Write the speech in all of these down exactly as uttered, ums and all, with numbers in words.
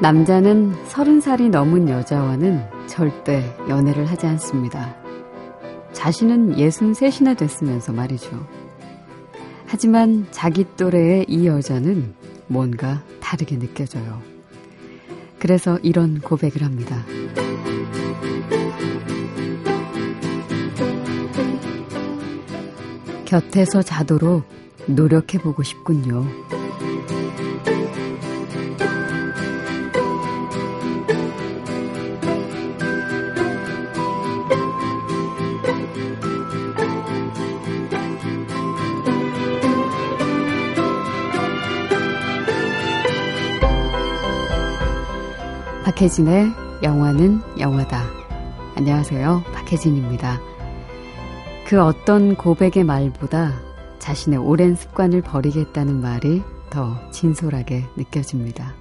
남자는 서른 살이 넘은 여자와는 절대 연애를 하지 않습니다. 자신은 예순 셋이나 됐으면서 말이죠. 하지만 자기 또래의 이 여자는 뭔가 다르게 느껴져요. 그래서 이런 고백을 합니다. 곁에서 자도록 노력해보고 싶군요. 박혜진의 영화는 영화다. 안녕하세요. 박혜진입니다. 그 어떤 고백의 말보다 자신의 오랜 습관을 버리겠다는 말이 더 진솔하게 느껴집니다.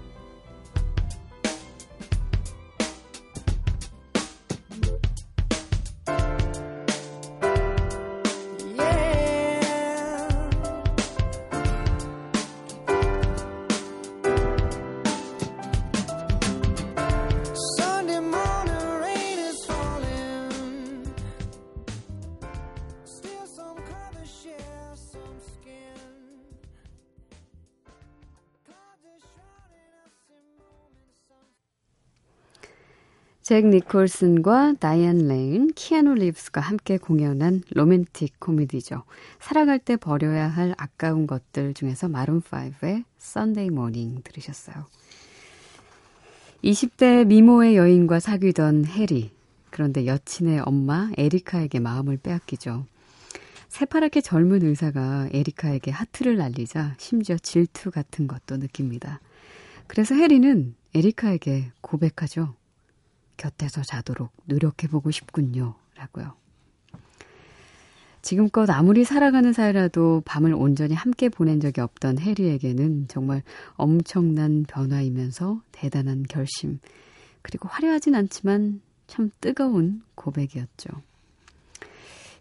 잭 니콜슨과 다이안 레인, 키아누 리브스가 함께 공연한 로맨틱 코미디죠. 살아갈 때 버려야 할 아까운 것들 중에서 마룬 파이브의 Sunday Morning 들으셨어요. 이십 대 미모의 여인과 사귀던 해리. 그런데 여친의 엄마 에리카에게 마음을 빼앗기죠. 새파랗게 젊은 의사가 에리카에게 하트를 날리자 심지어 질투 같은 것도 느낍니다. 그래서 해리는 에리카에게 고백하죠. 곁에서 자도록 노력해보고 싶군요. 라고요. 지금껏 아무리 살아가는 사이라도 밤을 온전히 함께 보낸 적이 없던 해리에게는 정말 엄청난 변화이면서 대단한 결심, 그리고 화려하진 않지만 참 뜨거운 고백이었죠.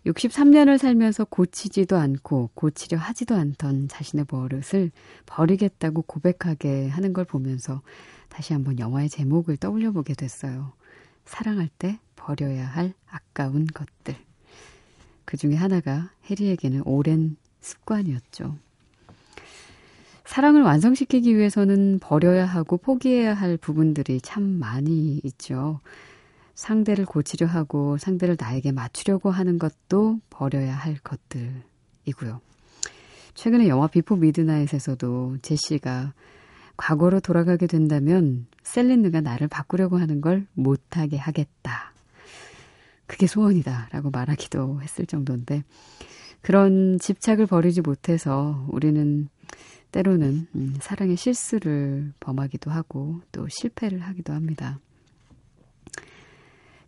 육십삼 년을 살면서 고치지도 않고 고치려 하지도 않던 자신의 버릇을 버리겠다고 고백하게 하는 걸 보면서 다시 한번 영화의 제목을 떠올려 보게 됐어요. 사랑할 때 버려야 할 아까운 것들. 그 중에 하나가 해리에게는 오랜 습관이었죠. 사랑을 완성시키기 위해서는 버려야 하고 포기해야 할 부분들이 참 많이 있죠. 상대를 고치려 하고 상대를 나에게 맞추려고 하는 것도 버려야 할 것들이고요. 최근에 영화 비포 미드나잇에서도 제시가 과거로 돌아가게 된다면 셀린느가 나를 바꾸려고 하는 걸 못하게 하겠다. 그게 소원이다 라고 말하기도 했을 정도인데, 그런 집착을 버리지 못해서 우리는 때로는 사랑의 실수를 범하기도 하고 또 실패를 하기도 합니다.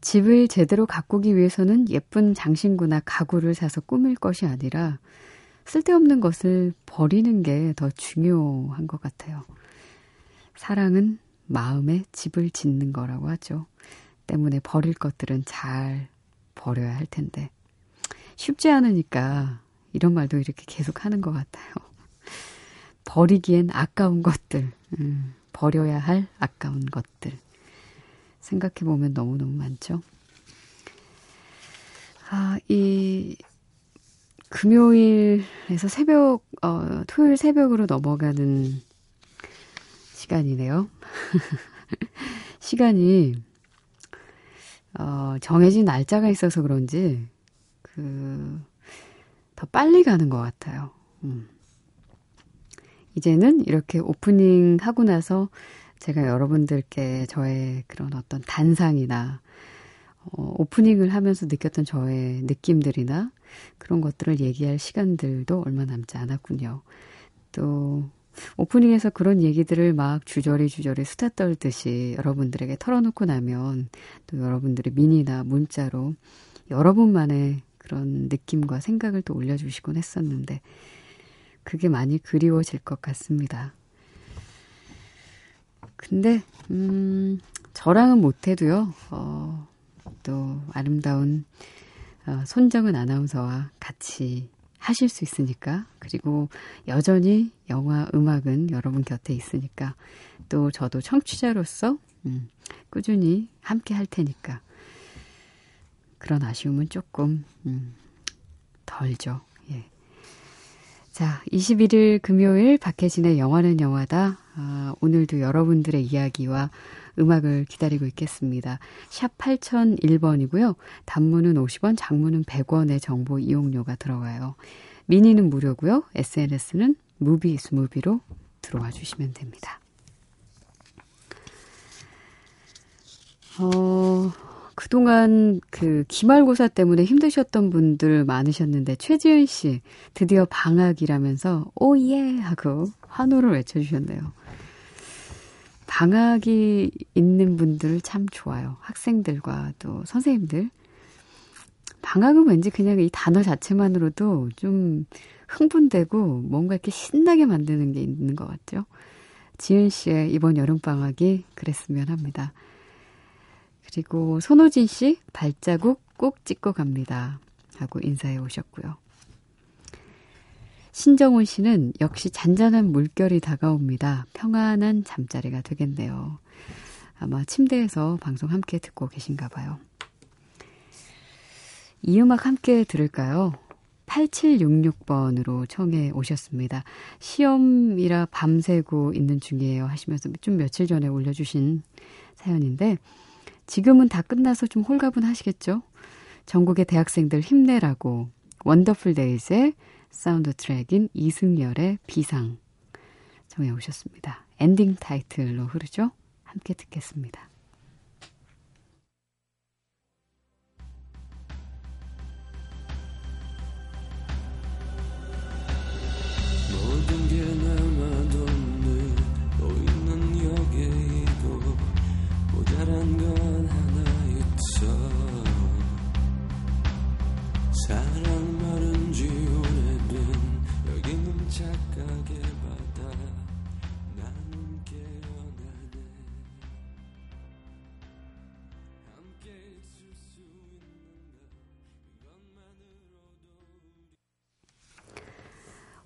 집을 제대로 가꾸기 위해서는 예쁜 장신구나 가구를 사서 꾸밀 것이 아니라 쓸데없는 것을 버리는 게 더 중요한 것 같아요. 사랑은 마음에 집을 짓는 거라고 하죠. 때문에 버릴 것들은 잘 버려야 할 텐데 쉽지 않으니까 이런 말도 이렇게 계속 하는 것 같아요. 버리기엔 아까운 것들, 음, 버려야 할 아까운 것들. 생각해보면 너무너무 많죠. 아, 이 금요일에서 새벽, 어, 토요일 새벽으로 넘어가는 시간이네요. 시간이 어, 정해진 날짜가 있어서 그런지 그, 더 빨리 가는 것 같아요. 음. 이제는 이렇게 오프닝 하고 나서 제가 여러분들께 저의 그런 어떤 단상이나 어, 오프닝을 하면서 느꼈던 저의 느낌들이나 그런 것들을 얘기할 시간들도 얼마 남지 않았군요. 또 오프닝에서 그런 얘기들을 막 주저리 주저리 수다 떨듯이 여러분들에게 털어놓고 나면 또 여러분들이 미니나 문자로 여러분만의 그런 느낌과 생각을 또 올려주시곤 했었는데 그게 많이 그리워질 것 같습니다. 근데 음, 저랑은 못해도요. 어, 또 아름다운 어, 손정은 아나운서와 같이 하실 수 있으니까, 그리고 여전히 영화, 음악은 여러분 곁에 있으니까, 또 저도 청취자로서 음, 꾸준히 함께 할 테니까 그런 아쉬움은 조금 음, 덜죠. 예. 자, 이십일일 금요일 박혜진의 영화는 영화다. 아, 오늘도 여러분들의 이야기와 음악을 기다리고 있겠습니다. 샵 팔공공일 번이고요. 단문은 오십 원, 장문은 백 원의 정보 이용료가 들어가요. 미니는 무료고요. 에스엔에스는 무비 스무비로 들어와 주시면 됩니다. 어, 그동안 그 기말고사 때문에 힘드셨던 분들 많으셨는데, 최지은 씨 드디어 방학이라면서 오예 하고 환호를 외쳐주셨네요. 방학이 있는 분들 참 좋아요. 학생들과 또 선생님들. 방학은 왠지 그냥 이 단어 자체만으로도 좀 흥분되고 뭔가 이렇게 신나게 만드는 게 있는 것 같죠. 지은 씨의 이번 여름방학이 그랬으면 합니다. 그리고 손호진 씨 발자국 꼭 찍고 갑니다 하고 인사해 오셨고요. 신정훈 씨는 역시 잔잔한 물결이 다가옵니다. 평안한 잠자리가 되겠네요. 아마 침대에서 방송 함께 듣고 계신가 봐요. 이 음악 함께 들을까요? 팔칠육육 번으로 청해 오셨습니다. 시험이라 밤새고 있는 중이에요 하시면서 좀 며칠 전에 올려주신 사연인데, 지금은 다 끝나서 좀 홀가분하시겠죠? 전국의 대학생들 힘내라고 원더풀 데이즈의 사운드 트랙인 이승열의 비상 정해 오셨습니다. 엔딩 타이틀로 흐르죠? 함께 듣겠습니다. 모든 게 남아도 또 있는 여기이고 모자란 건 하나 있어. 사랑 말은 지워 착각의 바다 나는 깨어나네. 함께 있을 수 있는가 이것만으로도.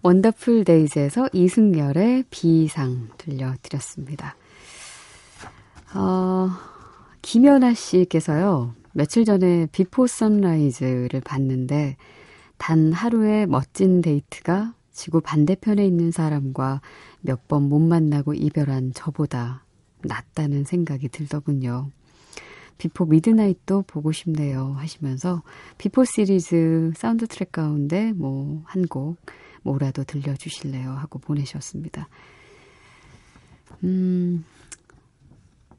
원더풀 데이즈에서 이승열의 비상 들려드렸습니다. 어, 김연아 씨께서요, 며칠 전에 비포 선라이즈를 봤는데 단 하루의 멋진 데이트가 지구 반대편에 있는 사람과 몇 번 못 만나고 이별한 저보다 낫다는 생각이 들더군요. 비포 미드나잇도 보고 싶네요 하시면서 비포 시리즈 사운드 트랙 가운데 뭐 한 곡 뭐라도 들려주실래요 하고 보내셨습니다. 음,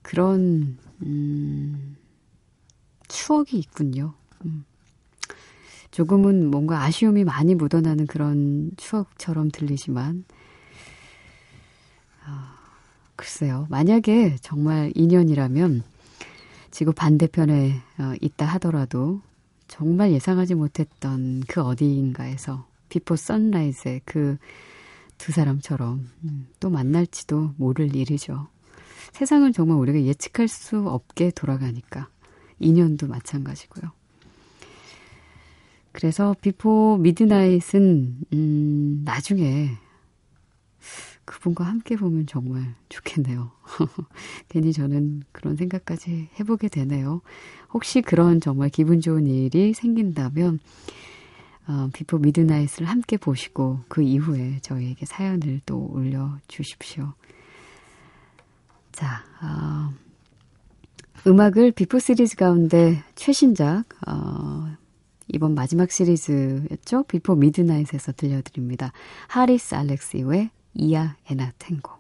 그런 음, 추억이 있군요. 음. 조금은 뭔가 아쉬움이 많이 묻어나는 그런 추억처럼 들리지만, 어, 글쎄요. 만약에 정말 인연이라면 지구 반대편에 어, 있다 하더라도 정말 예상하지 못했던 그 어디인가에서 비포 선라이즈의 그 두 사람처럼 음, 또 만날지도 모를 일이죠. 세상은 정말 우리가 예측할 수 없게 돌아가니까 인연도 마찬가지고요. 그래서 비포 미드나잇은 음, 나중에 그분과 함께 보면 정말 좋겠네요. 괜히 저는 그런 생각까지 해보게 되네요. 혹시 그런 정말 기분 좋은 일이 생긴다면 어, 비포 미드나잇을 함께 보시고 그 이후에 저희에게 사연을 또 올려주십시오. 자, 어, 음악을 비포 시리즈 가운데 최신작 어, 이번 마지막 시리즈였죠? 비포 미드나잇에서 들려드립니다. 하리스 알렉시오의 이아 에나 탱고.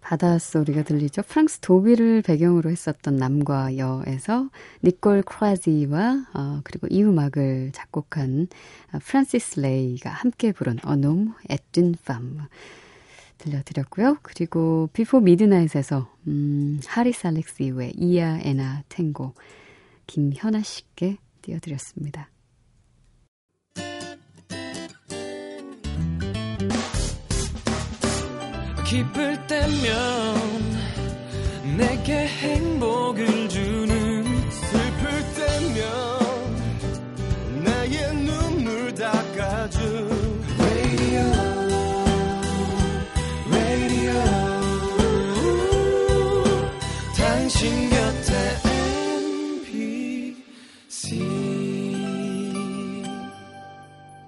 바다 소리가 들리죠. 프랑스 도비를 배경으로 했었던 남과 여에서 니콜 크라지와 어, 그리고 이 음악을 작곡한 프란시스 레이가 함께 부른 Un homme et une femme 들려드렸고요. 그리고 비포 미드나잇에서 음, 하리스 알렉스 이후에 이아 에나 탱고 김현아 씨께 띄워드렸습니다. 기쁠 때면 내게 행복을 주는 슬플 때면 나의 눈물 닦아줘 Radio Radio 당신 곁에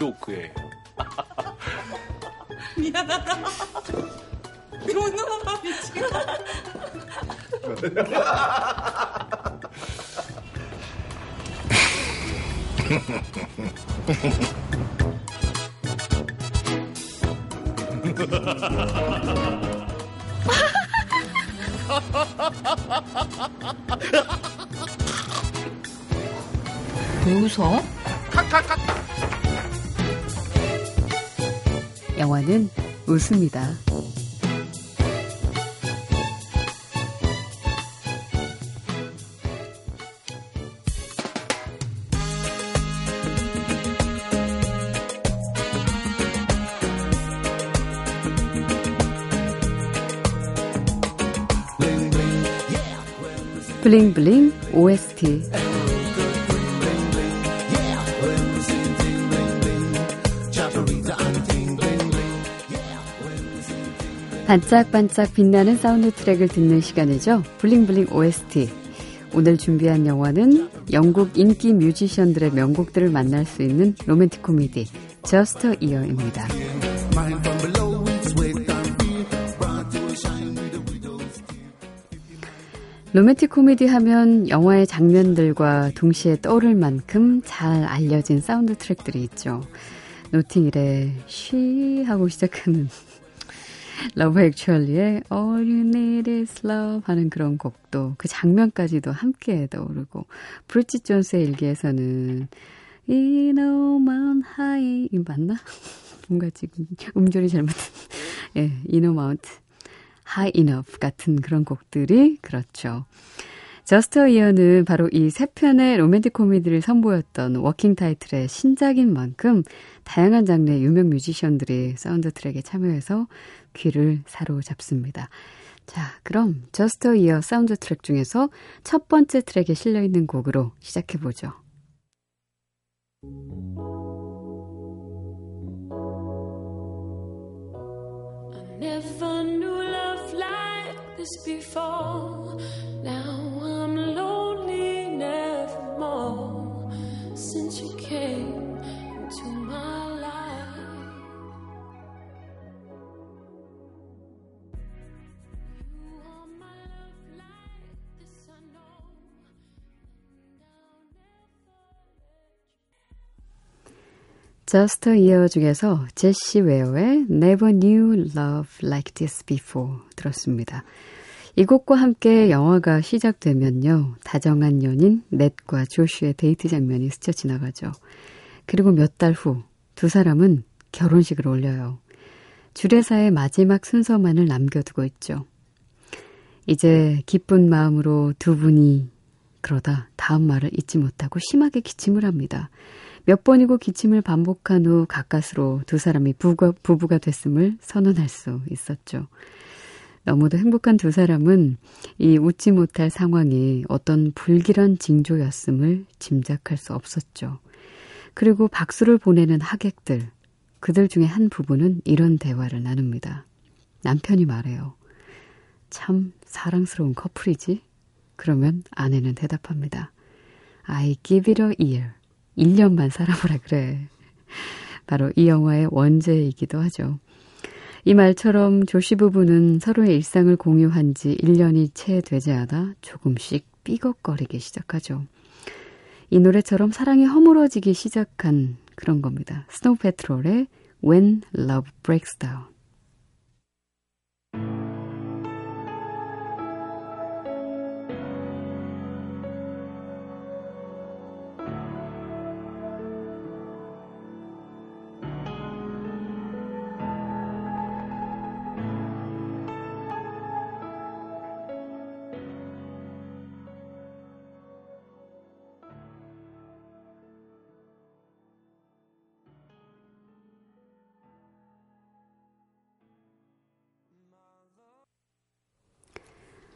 조크에 미안하다 존나 미치겠다 왜 웃어? 칵칵칵 영화는 웃음이다. 블링블링 오에스티 반짝반짝 빛나는 사운드 트랙을 듣는 시간이죠. 블링블링 오에스티. 오늘 준비한 영화는 영국 인기 뮤지션들의 명곡들을 만날 수 있는 로맨틱 코미디 저스트 어 이어입니다. 로맨틱 코미디 하면 영화의 장면들과 동시에 떠오를 만큼 잘 알려진 사운드 트랙들이 있죠. 노팅힐의 쉬 하고 시작하는 러브 액츄얼리의 All You Need Is Love 하는 그런 곡도 그 장면까지도 함께 떠오르고 브리짓 존스의 일기에서는 In a Mount High 이 맞나? 뭔가 지금 음절이 잘못 예, In a Mount High Enough 같은 그런 곡들이 그렇죠. 저스트 어 이어는 바로 이 세 편의 로맨틱 코미디를 선보였던 워킹 타이틀의 신작인 만큼 다양한 장르의 유명 뮤지션들이 사운드 트랙에 참여해서 귀를 사로잡습니다. 자, 그럼 저스트 어 이어 사운드 트랙 중에서 첫 번째 트랙에 실려있는 곡으로 시작해보죠. I never knew love like this before Now I'm lonely nevermore Since you came into my 저스트 어 이어 중에서 제시 웨어의 Never Knew Love Like This Before 들었습니다. 이 곡과 함께 영화가 시작되면요. 다정한 연인 넷과 조슈의 데이트 장면이 스쳐 지나가죠. 그리고 몇 달 후 두 사람은 결혼식을 올려요. 주례사의 마지막 순서만을 남겨두고 있죠. 이제 기쁜 마음으로 두 분이 그러다 다음 말을 잊지 못하고 심하게 기침을 합니다. 몇 번이고 기침을 반복한 후 가까스로 두 사람이 부가, 부부가 됐음을 선언할 수 있었죠. 너무도 행복한 두 사람은 이 웃지 못할 상황이 어떤 불길한 징조였음을 짐작할 수 없었죠. 그리고 박수를 보내는 하객들, 그들 중에 한 부부는 이런 대화를 나눕니다. 남편이 말해요. 참 사랑스러운 커플이지? 그러면 아내는 대답합니다. I give it a year. 일 년만 살아보라 그래. 바로 이 영화의 원제이기도 하죠. 이 말처럼 조씨 부부는 서로의 일상을 공유한 지 일 년이 채 되지 않아 조금씩 삐걱거리기 시작하죠. 이 노래처럼 사랑이 허물어지기 시작한 그런 겁니다. 스노우 패트롤의 When Love Breaks Down.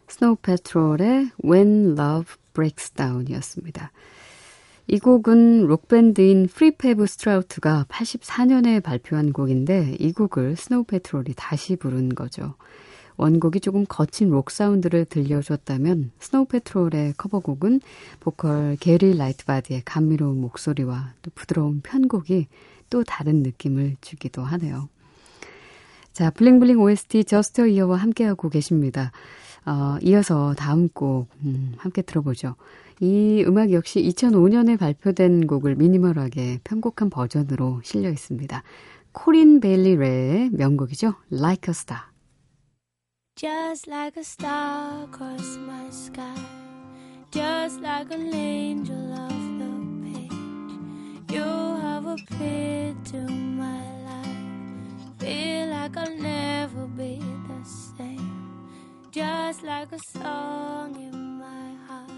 스노우 패트롤의 When Love Breaks Down이었습니다. 이 곡은 록밴드인 프리페브 스트라우트가 팔십사 년에 발표한 곡인데 이 곡을 스노우 패트롤이 다시 부른 거죠. 원곡이 조금 거친 록 사운드를 들려줬다면 스노우 패트롤의 커버곡은 보컬 게리 라이트바디의 감미로운 목소리와 또 부드러운 편곡이 또 다른 느낌을 주기도 하네요. 자, 블링블링 오에스티 저스트 어 이어와 함께하고 계십니다. 어, 이어서 다음 곡 음, 함께 들어보죠. 이 음악 역시 이천오 년에 발표된 곡을 미니멀하게 편곡한 버전으로 실려 있습니다. 코린 베일리 레의 명곡이죠. Like a Star. Just like a star across my sky. Just like an angel of the page. You have appeared to my life. Feel like I'll never be the same. Just like a song in my heart,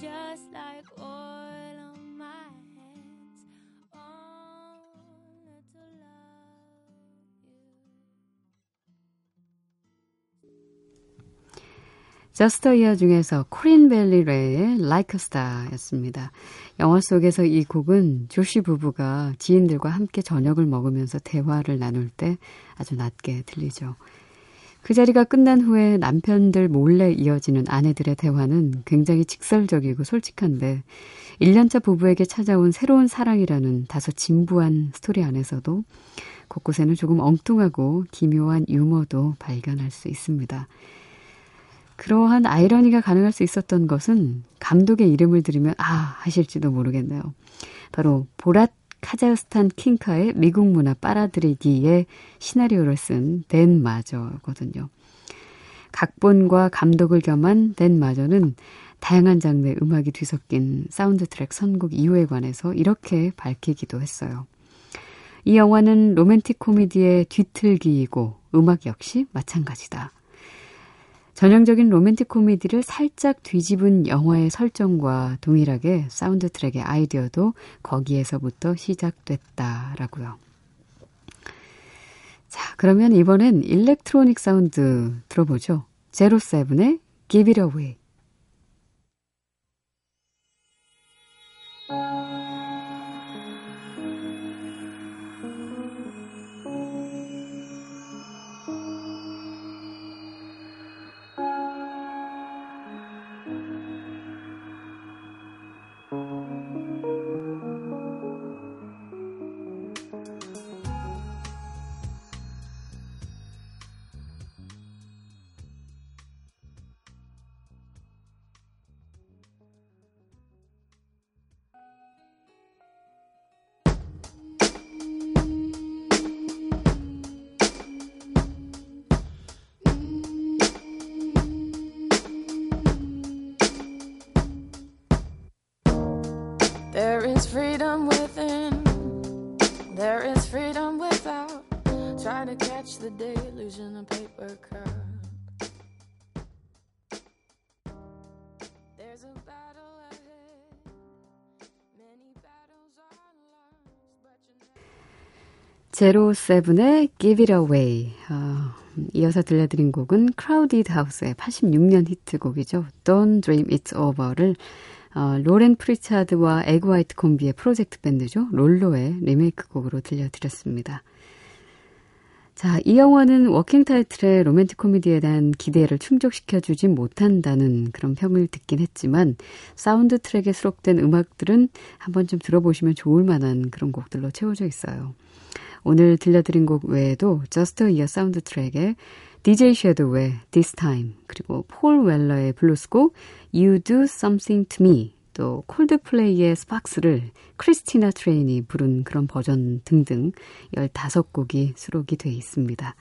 just like oil on my hands, only to love you. 저스트 어 이어 중에서 코린 벨리 레의 Like a Star였습니다. 영화 속에서 이 곡은 조시 부부가 지인들과 함께 저녁을 먹으면서 대화를 나눌 때 아주 낮게 들리죠. 그 자리가 끝난 후에 남편들 몰래 이어지는 아내들의 대화는 굉장히 직설적이고 솔직한데 일 년차 부부에게 찾아온 새로운 사랑이라는 다소 진부한 스토리 안에서도 곳곳에는 조금 엉뚱하고 기묘한 유머도 발견할 수 있습니다. 그러한 아이러니가 가능할 수 있었던 것은 감독의 이름을 들으면 아 하실지도 모르겠네요. 바로 보랏 카자흐스탄 킹카의 미국 문화 빨아들이기에 시나리오를 쓴 댄 마저거든요. 각본과 감독을 겸한 댄 마저는 다양한 장르의 음악이 뒤섞인 사운드 트랙 선곡 이유에 관해서 이렇게 밝히기도 했어요. 이 영화는 로맨틱 코미디의 뒤틀기이고 음악 역시 마찬가지다. 전형적인 로맨틱 코미디를 살짝 뒤집은 영화의 설정과 동일하게 사운드 트랙의 아이디어도 거기에서부터 시작됐다라고요. 자, 그러면 이번엔 일렉트로닉 사운드 들어보죠. 제로세븐의 Give It Away. 제로세븐의 Give It Away. 어, 이어서 들려드린 곡은 Crowded House의 팔십육 년 히트곡이죠. Don't Dream It's Over를 어, 로렌 프리차드와 에그와이트 콤비의 프로젝트 밴드죠. 롤로의 리메이크 곡으로 들려드렸습니다. 자, 이 영화는 워킹 타이틀의 로맨틱 코미디에 대한 기대를 충족시켜주지 못한다는 그런 평을 듣긴 했지만 사운드 트랙에 수록된 음악들은 한 번쯤 들어보시면 좋을 만한 그런 곡들로 채워져 있어요. 오늘 들려드린 곡 외에도 저스트 어 이어 사운드 트랙에 디제이 섀도우의 This Time, 그리고 폴 웰러의 블루스곡 You Do Something To Me, 또 콜드플레이의 스팍스를 크리스티나 트레인이 부른 그런 버전 등등 열다섯 곡이 수록이 돼 있습니다.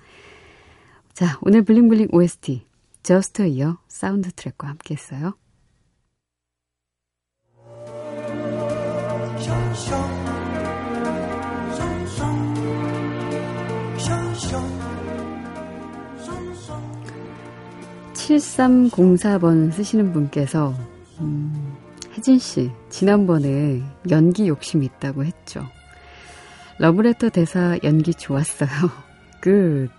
자, 오늘 블링블링 오에스티 저스트 어 이어 사운드 트랙과 함께 했어요. 칠삼공사 번 쓰시는 분께서 음... 혜진씨, 지난번에 연기 욕심이 있다고 했죠. 러브레터 대사 연기 좋았어요. 굿.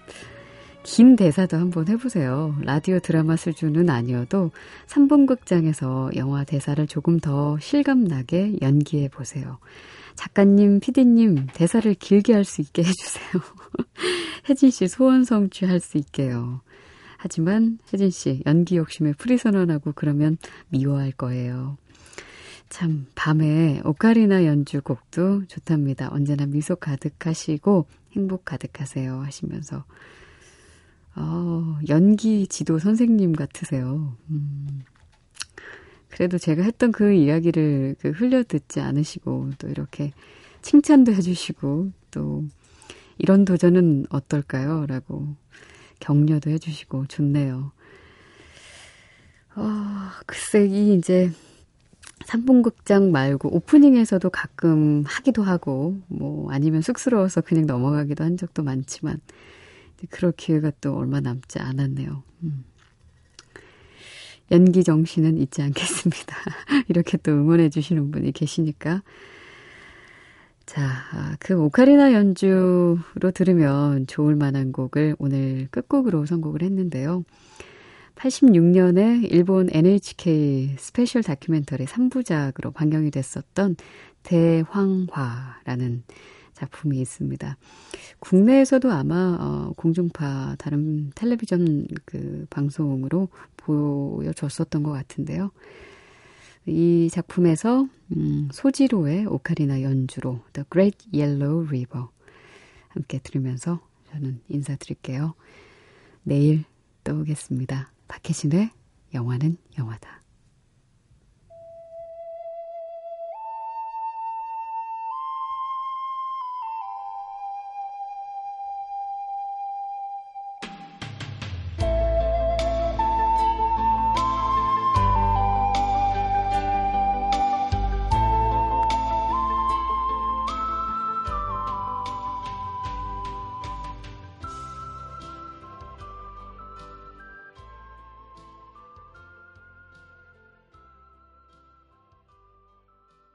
긴 대사도 한번 해보세요. 라디오 드라마 수준은 아니어도 삼 분 극장에서 영화 대사를 조금 더 실감나게 연기해보세요. 작가님, 피디님, 대사를 길게 할 수 있게 해주세요. 혜진씨 소원 성취할 수 있게요. 하지만 혜진씨, 연기 욕심에 프리선언하고 그러면 미워할 거예요. 참, 밤에 오카리나 연주곡도 좋답니다. 언제나 미소 가득하시고 행복 가득하세요 하시면서 어, 연기 지도 선생님 같으세요. 음, 그래도 제가 했던 그 이야기를 그 흘려듣지 않으시고 또 이렇게 칭찬도 해주시고 또 이런 도전은 어떨까요? 라고 격려도 해주시고 좋네요. 어, 글쎄 이 이제 삼 분 극장 말고 오프닝에서도 가끔 하기도 하고 뭐 아니면 쑥스러워서 그냥 넘어가기도 한 적도 많지만 그럴 기회가 또 얼마 남지 않았네요. 음. 연기 정신은 잊지 않겠습니다. 이렇게 또 응원해 주시는 분이 계시니까. 자, 그 오카리나 연주로 들으면 좋을 만한 곡을 오늘 끝곡으로 선곡을 했는데요. 팔십육 년에 일본 엔에이치케이 스페셜 다큐멘터리 삼 부작으로 방영이 됐었던 대황화라는 작품이 있습니다. 국내에서도 아마 어, 공중파 다른 텔레비전 그 방송으로 보여줬었던 것 같은데요. 이 작품에서 음, 소지로의 오카리나 연주로 The Great Yellow River 함께 들으면서 저는 인사드릴게요. 내일 또 오겠습니다. 박혜진의 영화는 영화다.